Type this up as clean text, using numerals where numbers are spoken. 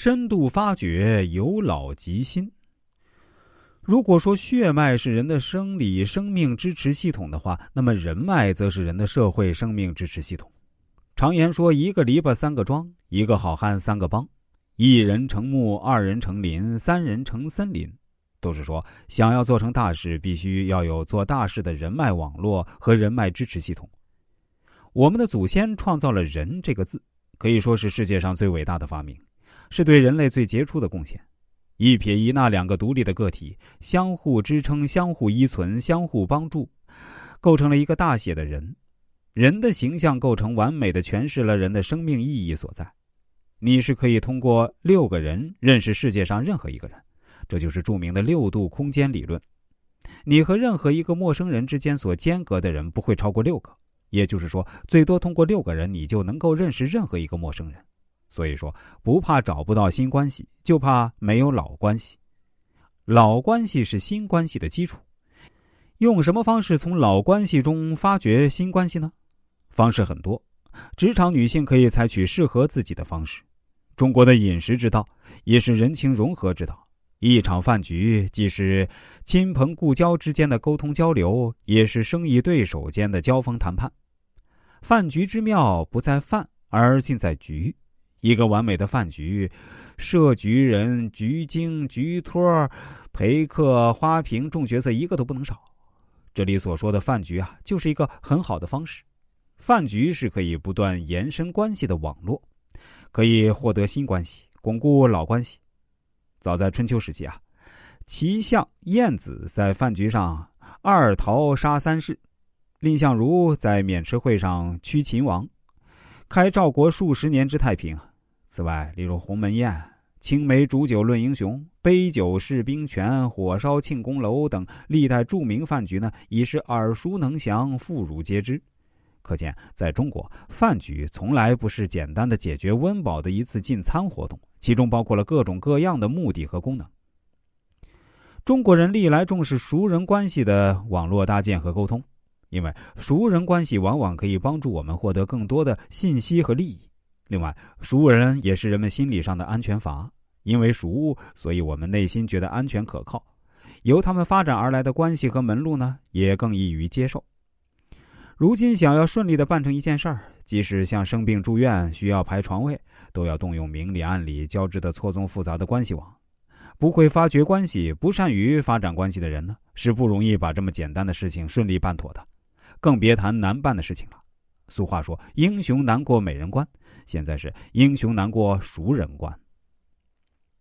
深度发掘，由老及新。如果说血脉是人的生理生命支持系统的话，那么人脉则是人的社会生命支持系统。常言说，一个篱笆三个桩，一个好汉三个帮，一人成木，二人成林，三人成森林，都是说想要做成大事，必须要有做大事的人脉网络和人脉支持系统。我们的祖先创造了人这个字，可以说是世界上最伟大的发明，是对人类最杰出的贡献。一撇一捺两个独立的个体，相互支撑，相互依存，相互帮助，构成了一个大写的人。人的形象构成完美的诠释了人的生命意义所在。你是可以通过6个人认识世界上任何一个人，这就是著名的6度空间理论。你和任何一个陌生人之间所间隔的人不会超过6个，也就是说最多通过6个人你就能够认识任何一个陌生人。所以说不怕找不到新关系，就怕没有老关系。老关系是新关系的基础。用什么方式从老关系中发掘新关系呢？方式很多，职场女性可以采取适合自己的方式。中国的饮食之道也是人情融合之道。一场饭局既是亲朋故交之间的沟通交流，也是生意对手间的交锋谈判。饭局之妙不在饭，而尽在局。一个完美的饭局，设局人、局经、局托、陪客、花瓶众角色一个都不能少。这里所说的饭局啊，就是一个很好的方式。饭局是可以不断延伸关系的网络，可以获得新关系，巩固老关系。早在春秋时期啊，齐相晏子在饭局上二桃杀3士，蔺相如在渑池会上驱秦王，开赵国数十年之太平。此外，例如鸿门宴、青梅煮酒论英雄、杯酒释兵权、火烧庆功楼等历代著名饭局呢，已是耳熟能详，妇孺皆知。可见，在中国，饭局从来不是简单的解决温饱的一次进餐活动，其中包括了各种各样的目的和功能。中国人历来重视熟人关系的网络搭建和沟通，因为熟人关系往往可以帮助我们获得更多的信息和利益。另外，熟人也是人们心理上的安全阀，因为熟，所以我们内心觉得安全可靠，由他们发展而来的关系和门路呢，也更易于接受。如今想要顺利地办成一件事儿，即使像生病住院需要排床位，都要动用明里暗里交织的错综复杂的关系网。不会发掘关系、不善于发展关系的人呢，是不容易把这么简单的事情顺利办妥的，更别谈难办的事情了。俗话说，英雄难过美人关，现在是英雄难过熟人关。